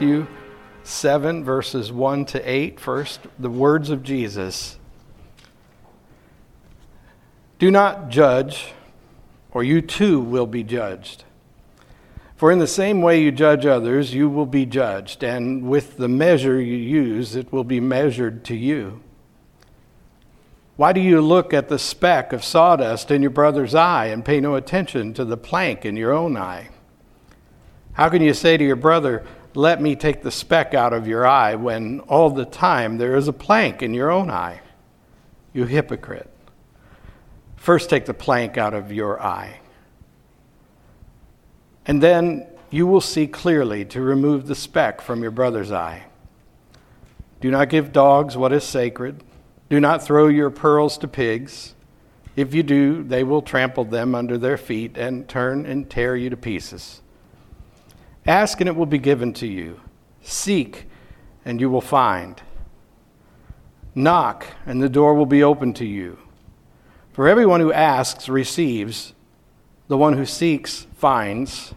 Matthew 7, verses 1 to 8. First, the words of Jesus. Do not judge, or you too will be judged. For in the same way you judge others, you will be judged, and with the measure you use, it will be measured to you. Why do you look at the speck of sawdust in your brother's eye and pay no attention to the plank in your own eye? How can you say to your brother, "Let me take the speck out of your eye," when all the time there is a plank in your own eye? You hypocrite. First take the plank out of your eye, and then you will see clearly to remove the speck from your brother's eye. Do not give dogs what is sacred. Do not throw your pearls to pigs. If you do, they will trample them under their feet and turn and tear you to pieces. Ask and it will be given to you. Seek and you will find. Knock and the door will be opened to you. For everyone who asks receives. The one who seeks finds.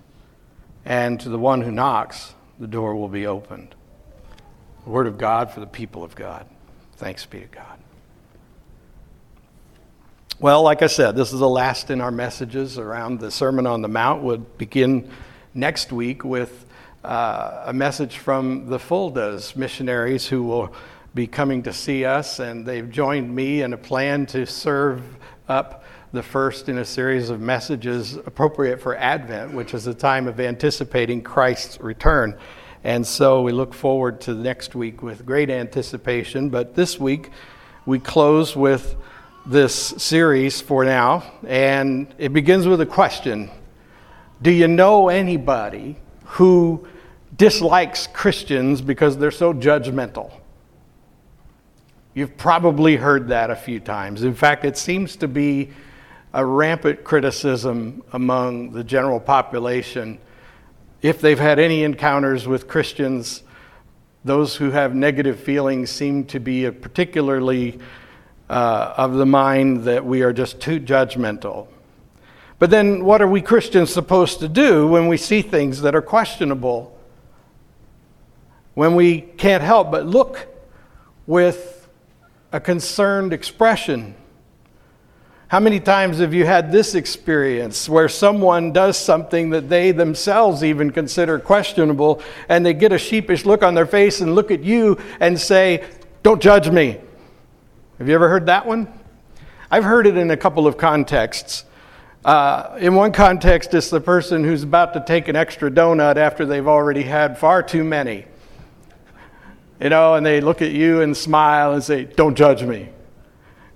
And to the one who knocks, the door will be opened. The word of God for the people of God. Thanks be to God. Well, like I said, this is the last in our messages around the Sermon on the Mount. We'll begin next week with a message from the Fulda's missionaries who will be coming to see us. And they've joined me in a plan to serve up the first in a series of messages appropriate for Advent, which is a time of anticipating Christ's return. And so we look forward to next week with great anticipation. But this week, we close with this series for now. And it begins with a question. Do you know anybody who dislikes Christians because they're so judgmental? You've probably heard that a few times. In fact, it seems to be a rampant criticism among the general population. If they've had any encounters with Christians, those who have negative feelings seem to be particularly of the mind that we are just too judgmental. But then what are we Christians supposed to do when we see things that are questionable? When we can't help but look with a concerned expression? How many times have you had this experience where someone does something that they themselves even consider questionable, and they get a sheepish look on their face and look at you and say, "Don't judge me"? Have you ever heard that one? I've heard it in a couple of contexts. In one context, it's the person who's about to take an extra donut after they've already had far too many. You know, and they look at you and smile and say, "Don't judge me."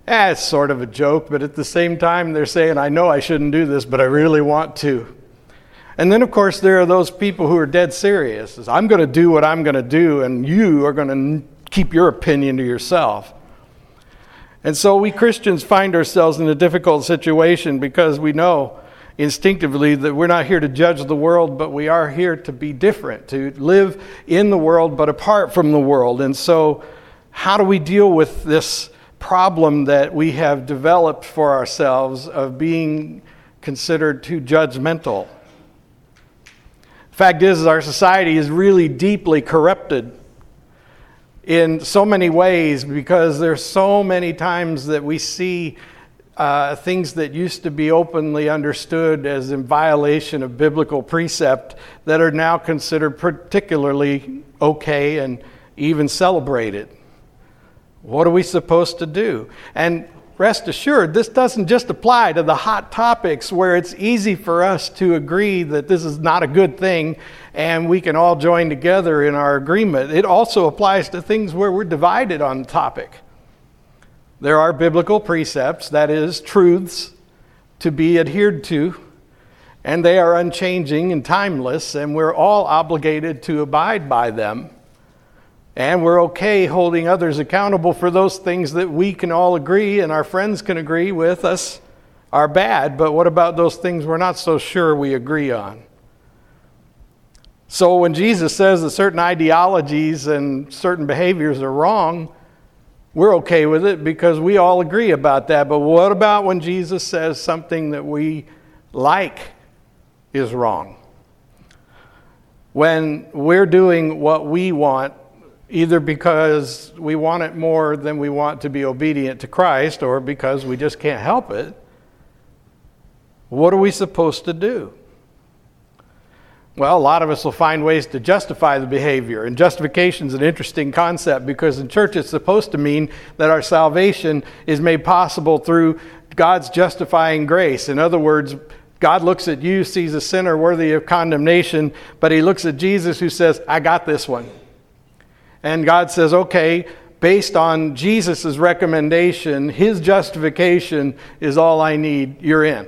It's sort of a joke, but at the same time, they're saying, "I know I shouldn't do this, but I really want to." And then, of course, there are those people who are dead serious. It's, "I'm going to do what I'm going to do, and you are going to keep your opinion to yourself." And so we Christians find ourselves in a difficult situation because we know instinctively that we're not here to judge the world, but we are here to be different, to live in the world but apart from the world. And so how do we deal with this problem that we have developed for ourselves of being considered too judgmental? The fact is our society is really deeply corrupted in so many ways because there's so many times that we see things that used to be openly understood as in violation of biblical precept that are now considered particularly okay and even celebrated. What are we supposed to do? And rest assured, this doesn't just apply to the hot topics where it's easy for us to agree that this is not a good thing and we can all join together in our agreement. It also applies to things where we're divided on the topic. There are biblical precepts, that is, truths to be adhered to, and they are unchanging and timeless, and we're all obligated to abide by them. And we're okay holding others accountable for those things that we can all agree and our friends can agree with us are bad. But what about those things we're not so sure we agree on? So when Jesus says that certain ideologies and certain behaviors are wrong, we're okay with it because we all agree about that. But what about when Jesus says something that we like is wrong? when we're doing what we want, either because we want it more than we want to be obedient to Christ, or because we just can't help it, what are we supposed to do? Well, a lot of us will find ways to justify the behavior, and justification is an interesting concept because in church it's supposed to mean that our salvation is made possible through God's justifying grace. In other words, God looks at you, sees a sinner worthy of condemnation, but he looks at Jesus who says, I got this one. And God says, okay, based on Jesus' recommendation, his justification is all I need, you're in.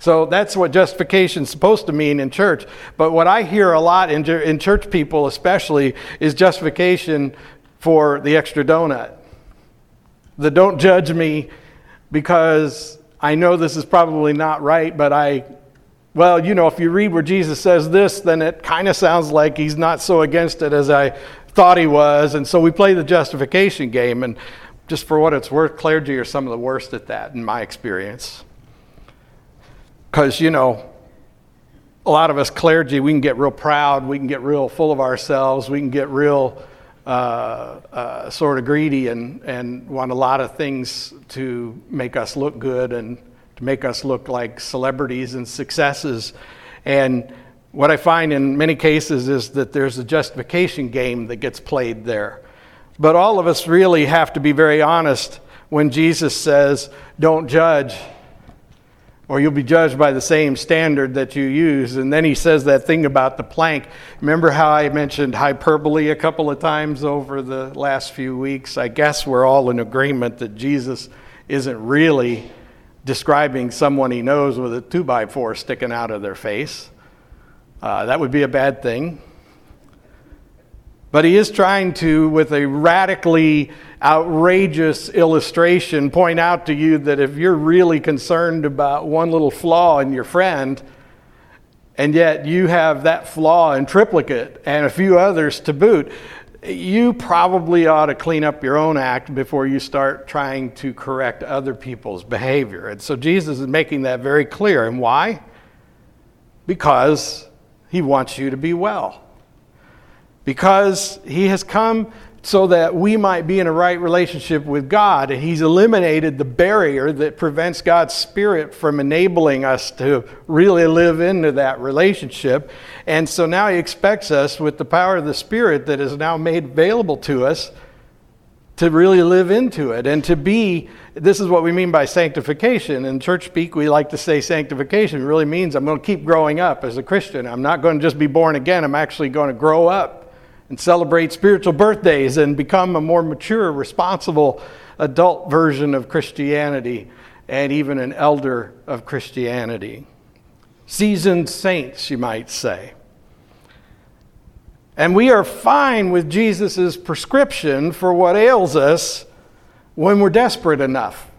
So that's what justification is supposed to mean in church. But what I hear a lot in church people especially is justification for the extra donut. The don't judge me because I know this is probably not right, but if you read where Jesus says this, then it kind of sounds like he's not so against it as I thought he was. And so we play the justification game. And just for what it's worth, clergy are some of the worst at that in my experience. Because, a lot of us clergy, we can get real proud, we can get real full of ourselves, we can get real sort of greedy and want a lot of things to make us look good and to make us look like celebrities and successes. And what I find in many cases is that there's a justification game that gets played there. But all of us really have to be very honest when Jesus says, don't judge, or you'll be judged by the same standard that you use. And then he says that thing about the plank. Remember how I mentioned hyperbole a couple of times over the last few weeks? I guess we're all in agreement that Jesus isn't really describing someone he knows with a 2x4 sticking out of their face. That would be a bad thing. But he is trying to, with a radically outrageous illustration, point out to you that if you're really concerned about one little flaw in your friend, and yet you have that flaw in triplicate and a few others to boot, you probably ought to clean up your own act before you start trying to correct other people's behavior. And so Jesus is making that very clear. And why? Because he wants you to be well. Because he has come so that we might be in a right relationship with God, and he's eliminated the barrier that prevents God's Spirit from enabling us to really live into that relationship. And so now he expects us, with the power of the Spirit that is now made available to us, to really live into it and to be. This is what we mean by sanctification. In church speak, we like to say sanctification. It really means I'm going to keep growing up as a Christian. I'm not going to just be born again. I'm actually going to grow up and celebrate spiritual birthdays and become a more mature, responsible adult version of Christianity and even an elder of Christianity. Seasoned saints, you might say. And we are fine with Jesus' prescription for what ails us when we're desperate enough.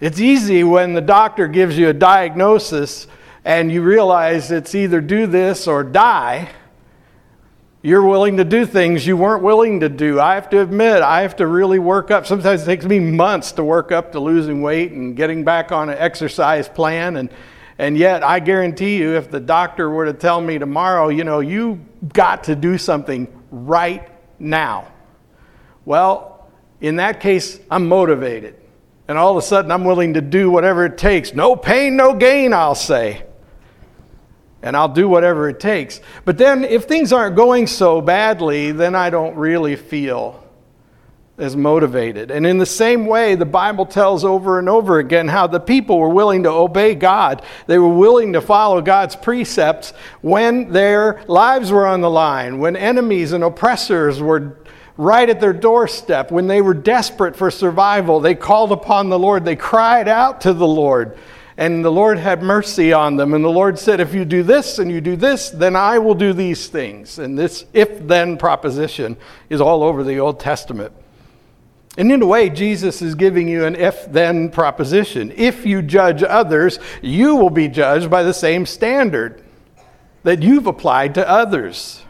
It's easy when the doctor gives you a diagnosis and you realize it's either do this or die. You're willing to do things you weren't willing to do. I have to admit, I have to really work up. Sometimes it takes me months to work up to losing weight and getting back on an exercise plan. And yet, I guarantee you, if the doctor were to tell me tomorrow, you got to do something right now. Well, in that case, I'm motivated. And all of a sudden, I'm willing to do whatever it takes. No pain, no gain, I'll say. And I'll do whatever it takes. But then, if things aren't going so badly, then I don't really feel as motivated. And in the same way, the Bible tells over and over again how the people were willing to obey God. They were willing to follow God's precepts when their lives were on the line, when enemies and oppressors were right at their doorstep, when they were desperate for survival. They called upon the Lord. They cried out to the Lord. And the Lord had mercy on them. And the Lord said, if you do this and you do this, then I will do these things. And this if-then proposition is all over the Old Testament. And in a way, Jesus is giving you an if-then proposition. If you judge others, you will be judged by the same standard that you've applied to others.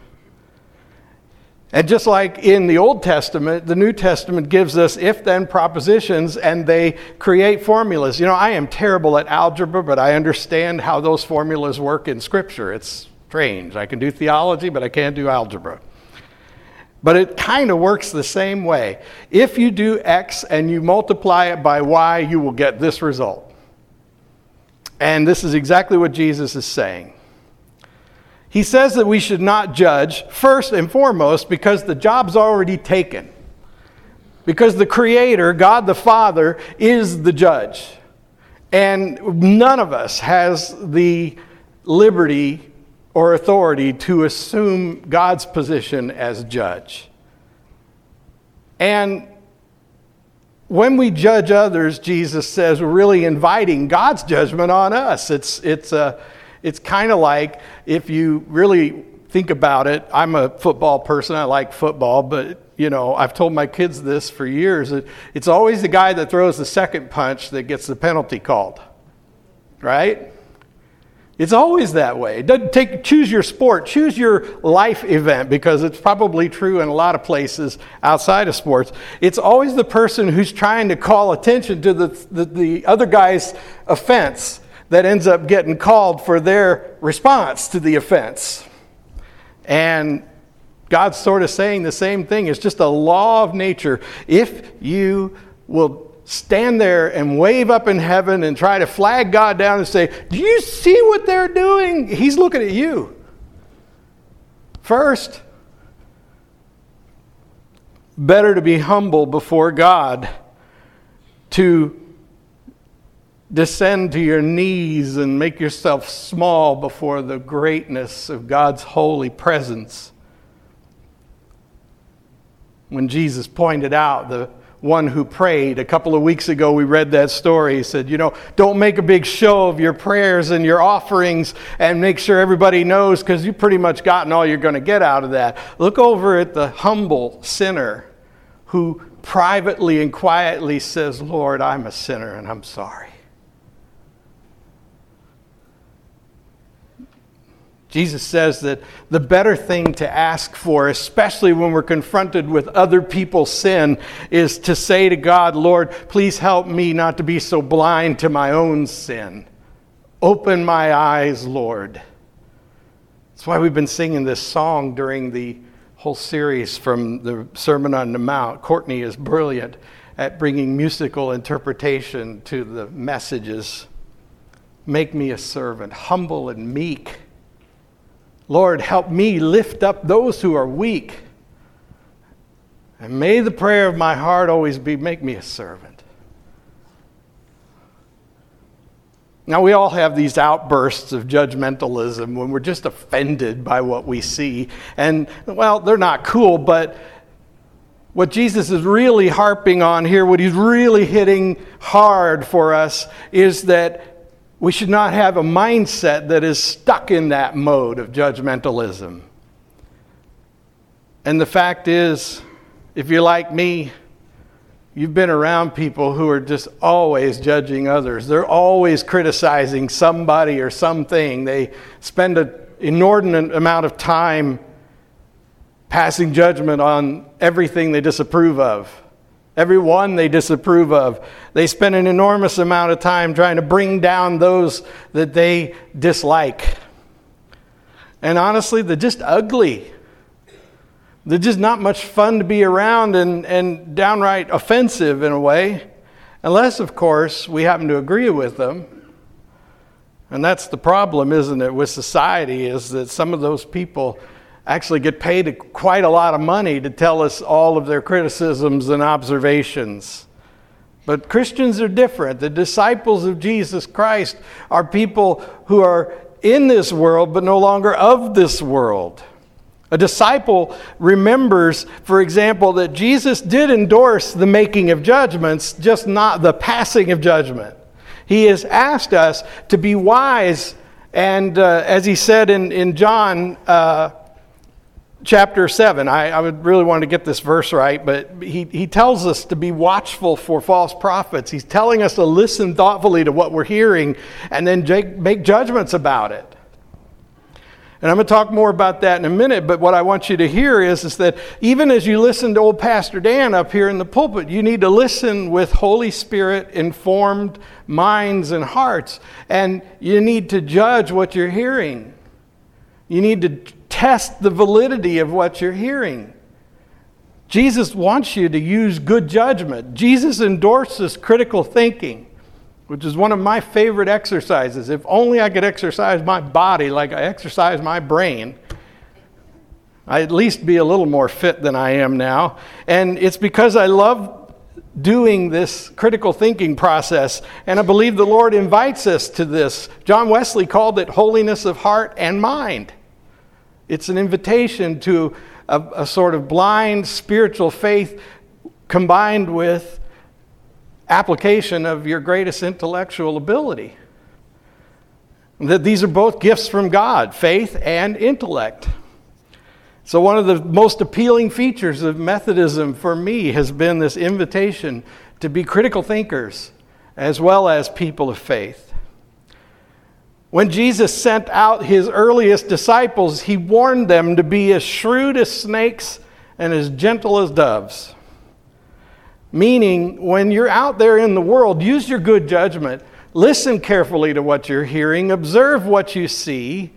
And just like in the Old Testament, the New Testament gives us if-then propositions, and they create formulas. I am terrible at algebra, but I understand how those formulas work in Scripture. It's strange. I can do theology, but I can't do algebra. But it kind of works the same way. If you do X and you multiply it by Y, you will get this result. And this is exactly what Jesus is saying. He says that we should not judge, first and foremost, because the job's already taken. Because the Creator, God the Father, is the judge. And none of us has the liberty or authority to assume God's position as judge. And when we judge others, Jesus says, we're really inviting God's judgment on us. It's kind of like, if you really think about it, I'm a football person, I like football, but you know, I've told my kids this for years, it's always the guy that throws the second punch that gets the penalty called, right? It's always that way. It doesn't take, choose your sport, choose your life event, because it's probably true in a lot of places outside of sports. It's always the person who's trying to call attention to the other guy's offense that ends up getting called for their response to the offense. And God's sort of saying the same thing. It's just a law of nature. If you will stand there and wave up in heaven and try to flag God down and say, do you see what they're doing? He's looking at you first. Better to be humble before God, to descend to your knees and make yourself small before the greatness of God's holy presence. When Jesus pointed out the one who prayed, a couple of weeks ago we read that story. He said, don't make a big show of your prayers and your offerings and make sure everybody knows, because you've pretty much gotten all you're going to get out of that. Look over at the humble sinner who privately and quietly says, Lord, I'm a sinner and I'm sorry. Jesus says that the better thing to ask for, especially when we're confronted with other people's sin, is to say to God, Lord, please help me not to be so blind to my own sin. Open my eyes, Lord. That's why we've been singing this song during the whole series from the Sermon on the Mount. Courtney is brilliant at bringing musical interpretation to the messages. Make me a servant, humble and meek. Lord, help me lift up those who are weak. And may the prayer of my heart always be, make me a servant. Now, we all have these outbursts of judgmentalism when we're just offended by what we see. And, well, they're not cool, but what Jesus is really harping on here, what he's really hitting hard for us, is that we should not have a mindset that is stuck in that mode of judgmentalism. And the fact is, if you're like me, you've been around people who are just always judging others. They're always criticizing somebody or something. They spend an inordinate amount of time passing judgment on everything they disapprove of. Everyone they disapprove of. They spend an enormous amount of time trying to bring down those that they dislike. And honestly, they're just ugly. They're just not much fun to be around, and downright offensive in a way. Unless, of course, we happen to agree with them. And that's the problem, isn't it, with society, is that some of those people actually get paid quite a lot of money to tell us all of their criticisms and observations. But Christians are different. The disciples of Jesus Christ are people who are in this world but no longer of this world. A disciple remembers, for example, that Jesus did endorse the making of judgments, just not the passing of judgment. He has asked us to be wise, and as he said in John Chapter 7, I would really want to get this verse right, but he tells us to be watchful for false prophets. He's telling us to listen thoughtfully to what we're hearing and then make judgments about it. And I'm going to talk more about that in a minute, but what I want you to hear is that even as you listen to old Pastor Dan up here in the pulpit, you need to listen with Holy Spirit-informed minds and hearts, and you need to judge what you're hearing. You need to test the validity of what you're hearing. Jesus wants you to use good judgment. Jesus endorses critical thinking, which is one of my favorite exercises. If only I could exercise my body like I exercise my brain, I'd at least be a little more fit than I am now. And it's because I love doing this critical thinking process, and I believe the Lord invites us to this. John Wesley called it holiness of heart and mind. It's an invitation to a sort of blind spiritual faith combined with application of your greatest intellectual ability. That these are both gifts from God, faith and intellect. So one of the most appealing features of Methodism for me has been this invitation to be critical thinkers as well as people of faith. When Jesus sent out his earliest disciples, he warned them to be as shrewd as snakes and as gentle as doves. Meaning, when you're out there in the world, use your good judgment. Listen carefully to what you're hearing. Observe what you see.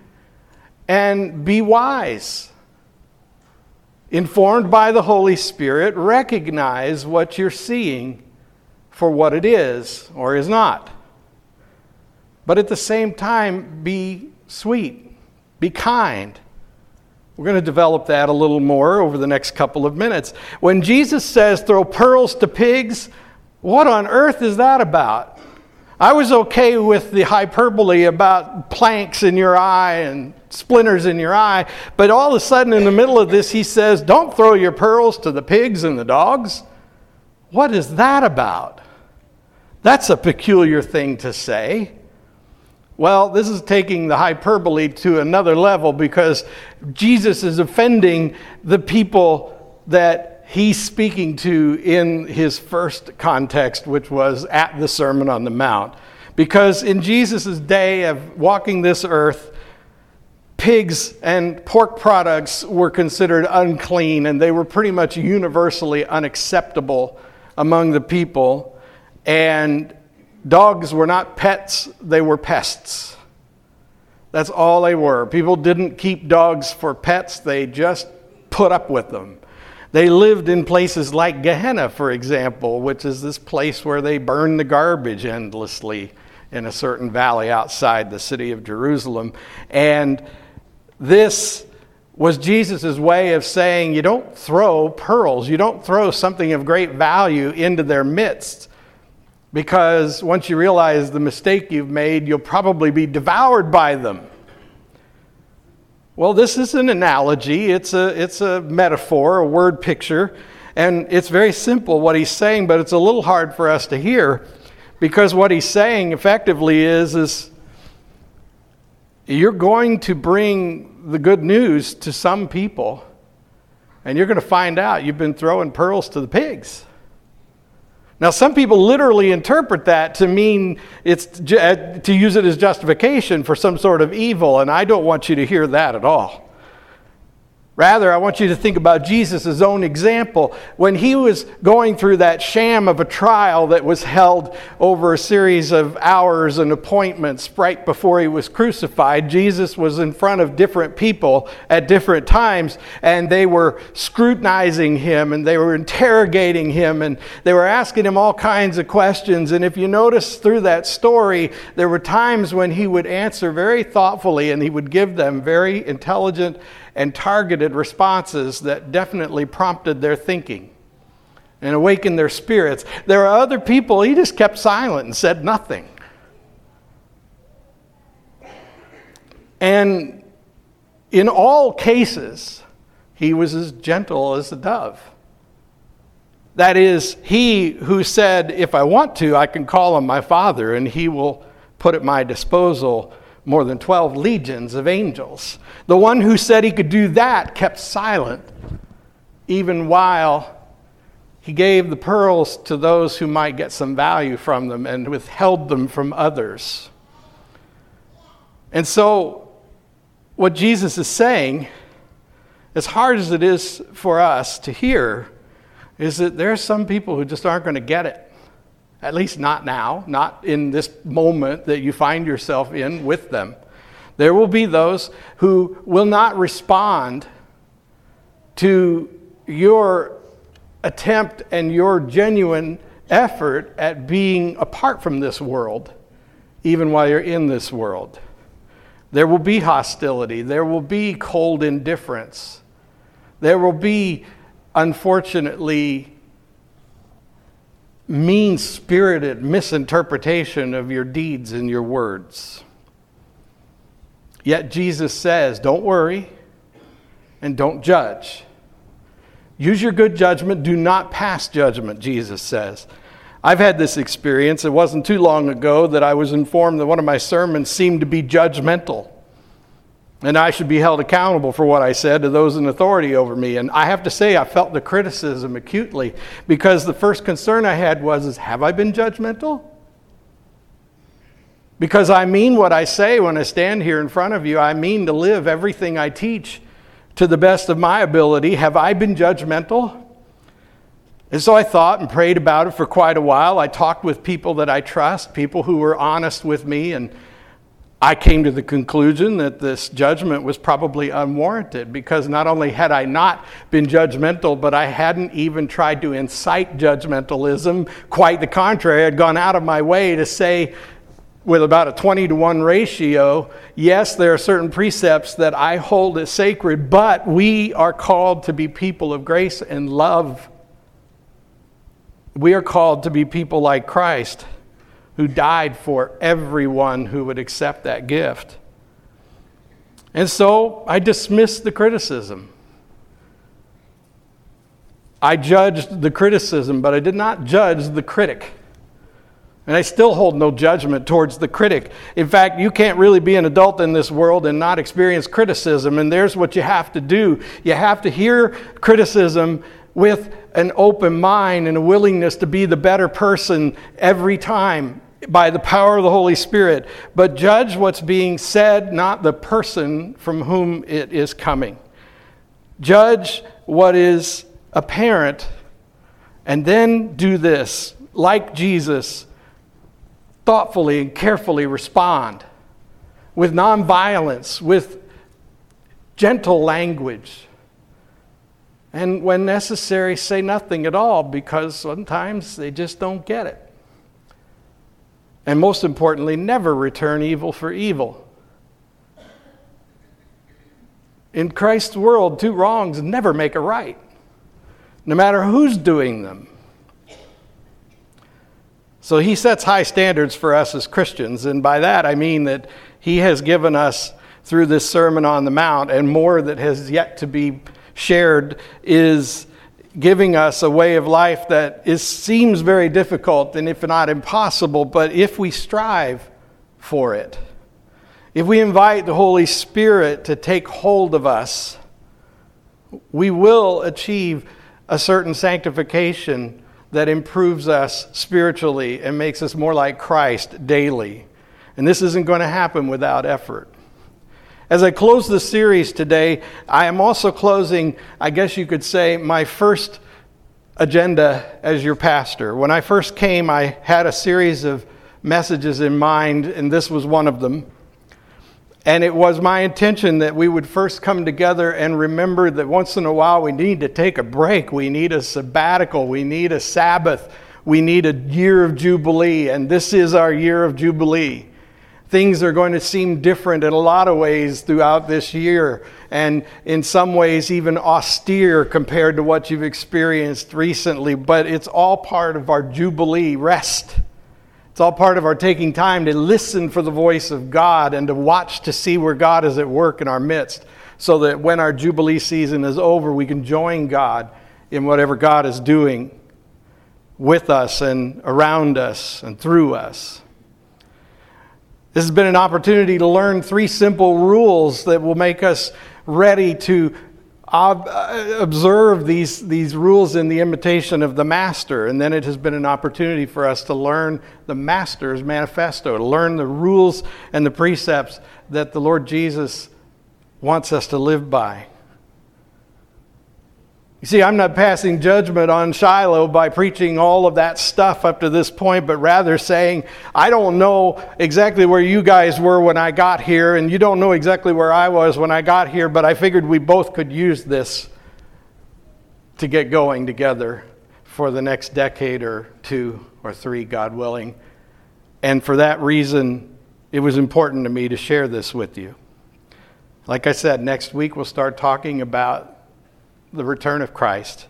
And be wise. Informed by the Holy Spirit, recognize what you're seeing for what it is or is not. But at the same time, be sweet. Be kind. We're going to develop that a little more over the next couple of minutes. When Jesus says, throw pearls to pigs, what on earth is that about? I was okay with the hyperbole about planks in your eye and splinters in your eye, but all of a sudden in the middle of this, he says, don't throw your pearls to the pigs and the dogs. What is that about? That's a peculiar thing to say. Well, this is taking the hyperbole to another level because Jesus is offending the people that he's speaking to in his first context, which was at the Sermon on the Mount. Because in Jesus' day of walking this earth, pigs and pork products were considered unclean, and they were pretty much universally unacceptable among the people. And dogs were not pets, they were pests. That's all they were. People didn't keep dogs for pets, they just put up with them. They lived in places like Gehenna, for example, which is this place where they burn the garbage endlessly in a certain valley outside the city of Jerusalem. And this was Jesus' way of saying, you don't throw pearls, you don't throw something of great value into their midst. Because once you realize the mistake you've made, you'll probably be devoured by them. Well, this is an analogy. It's a metaphor, a word picture. And it's very simple what he's saying, but it's a little hard for us to hear. Because what he's saying effectively is you're going to bring the good news to some people. And you're going to find out you've been throwing pearls to the pigs. Now, some people literally interpret that to mean it's to use it as justification for some sort of evil, and I don't want you to hear that at all. Rather, I want you to think about Jesus' own example. When he was going through that sham of a trial that was held over a series of hours and appointments right before he was crucified, Jesus was in front of different people at different times, and they were scrutinizing him, and they were interrogating him, and they were asking him all kinds of questions. And if you notice through that story, there were times when he would answer very thoughtfully, and he would give them very intelligent and targeted responses that definitely prompted their thinking and awakened their spirits. There are other people, he just kept silent and said nothing. And in all cases, he was as gentle as a dove. That is, he who said, if I want to, I can call on my Father and he will put at my disposal more than 12 legions of angels. The one who said he could do that kept silent, even while he gave the pearls to those who might get some value from them and withheld them from others. And so, what Jesus is saying, as hard as it is for us to hear, is that there are some people who just aren't going to get it. At least not now, not in this moment that you find yourself in with them. There will be those who will not respond to your attempt and your genuine effort at being apart from this world, even while you're in this world. There will be hostility. There will be cold indifference. There will be, unfortunately, mean-spirited misinterpretation of your deeds and your words. Yet Jesus says, don't worry and don't judge. Use your good judgment. Do not pass judgment, Jesus says. I've had this experience. It wasn't too long ago that I was informed that one of my sermons seemed to be judgmental, and I should be held accountable for what I said to those in authority over me. And I have to say, I felt the criticism acutely, because the first concern I had was, have I been judgmental? Because I mean what I say when I stand here in front of you. I mean to live everything I teach to the best of my ability. Have I been judgmental? And so I thought and prayed about it for quite a while. I talked with people that I trust, people who were honest with me, and I came to the conclusion that this judgment was probably unwarranted, because not only had I not been judgmental, but I hadn't even tried to incite judgmentalism. Quite the contrary, I'd gone out of my way to say, with about a 20-to-1 ratio, yes, there are certain precepts that I hold as sacred, but we are called to be people of grace and love. We are called to be people like Christ, who died for everyone who would accept that gift. And so I dismissed the criticism. I judged the criticism, but I did not judge the critic. And I still hold no judgment towards the critic. In fact, you can't really be an adult in this world and not experience criticism. And there's what you have to do. You have to hear criticism with an open mind and a willingness to be the better person every time by the power of the Holy Spirit. But judge what's being said, not the person from whom it is coming. Judge what is apparent, and then do this. Like Jesus, thoughtfully and carefully respond with nonviolence, with gentle language. And when necessary, say nothing at all, because sometimes they just don't get it. And most importantly, never return evil for evil. In Christ's world, two wrongs never make a right, no matter who's doing them. So he sets high standards for us as Christians, and by that I mean that he has given us, through this Sermon on the Mount, and more that has yet to be shared, is giving us a way of life that seems very difficult, and if not impossible, but if we strive for it, if we invite the Holy Spirit to take hold of us, we will achieve a certain sanctification that improves us spiritually and makes us more like Christ daily. And this isn't going to happen without effort. As I close this series today, I am also closing, I guess you could say, my first agenda as your pastor. When I first came, I had a series of messages in mind, and this was one of them. And it was my intention that we would first come together and remember that once in a while we need to take a break. We need a sabbatical. We need a Sabbath. We need a year of Jubilee, and this is our year of Jubilee. Things are going to seem different in a lot of ways throughout this year, and in some ways even austere compared to what you've experienced recently, but it's all part of our Jubilee rest. It's all part of our taking time to listen for the voice of God and to watch to see where God is at work in our midst, so that when our Jubilee season is over, we can join God in whatever God is doing with us and around us and through us. This has been an opportunity to learn three simple rules that will make us ready to observe these rules in the imitation of the Master. And then it has been an opportunity for us to learn the Master's manifesto, to learn the rules and the precepts that the Lord Jesus wants us to live by. You see, I'm not passing judgment on Shiloh by preaching all of that stuff up to this point, but rather saying, I don't know exactly where you guys were when I got here, and you don't know exactly where I was when I got here, but I figured we both could use this to get going together for the next decade or two or three, God willing. And for that reason, it was important to me to share this with you. Like I said, next week we'll start talking about the return of Christ.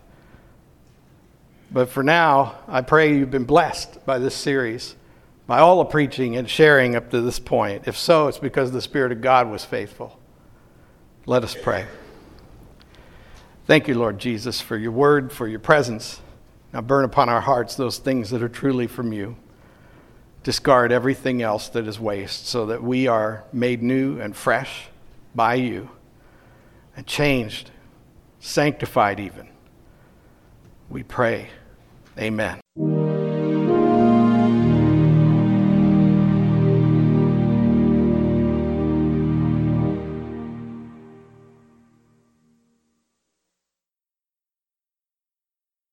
But for now, I pray you've been blessed by this series, by all the preaching and sharing up to this point. If so, it's because the Spirit of God was faithful. Let us pray. Thank you, Lord Jesus, for your word, for your presence. Now burn upon our hearts those things that are truly from you. Discard everything else that is waste so that we are made new and fresh by you and changed, sanctified even. We pray. Amen.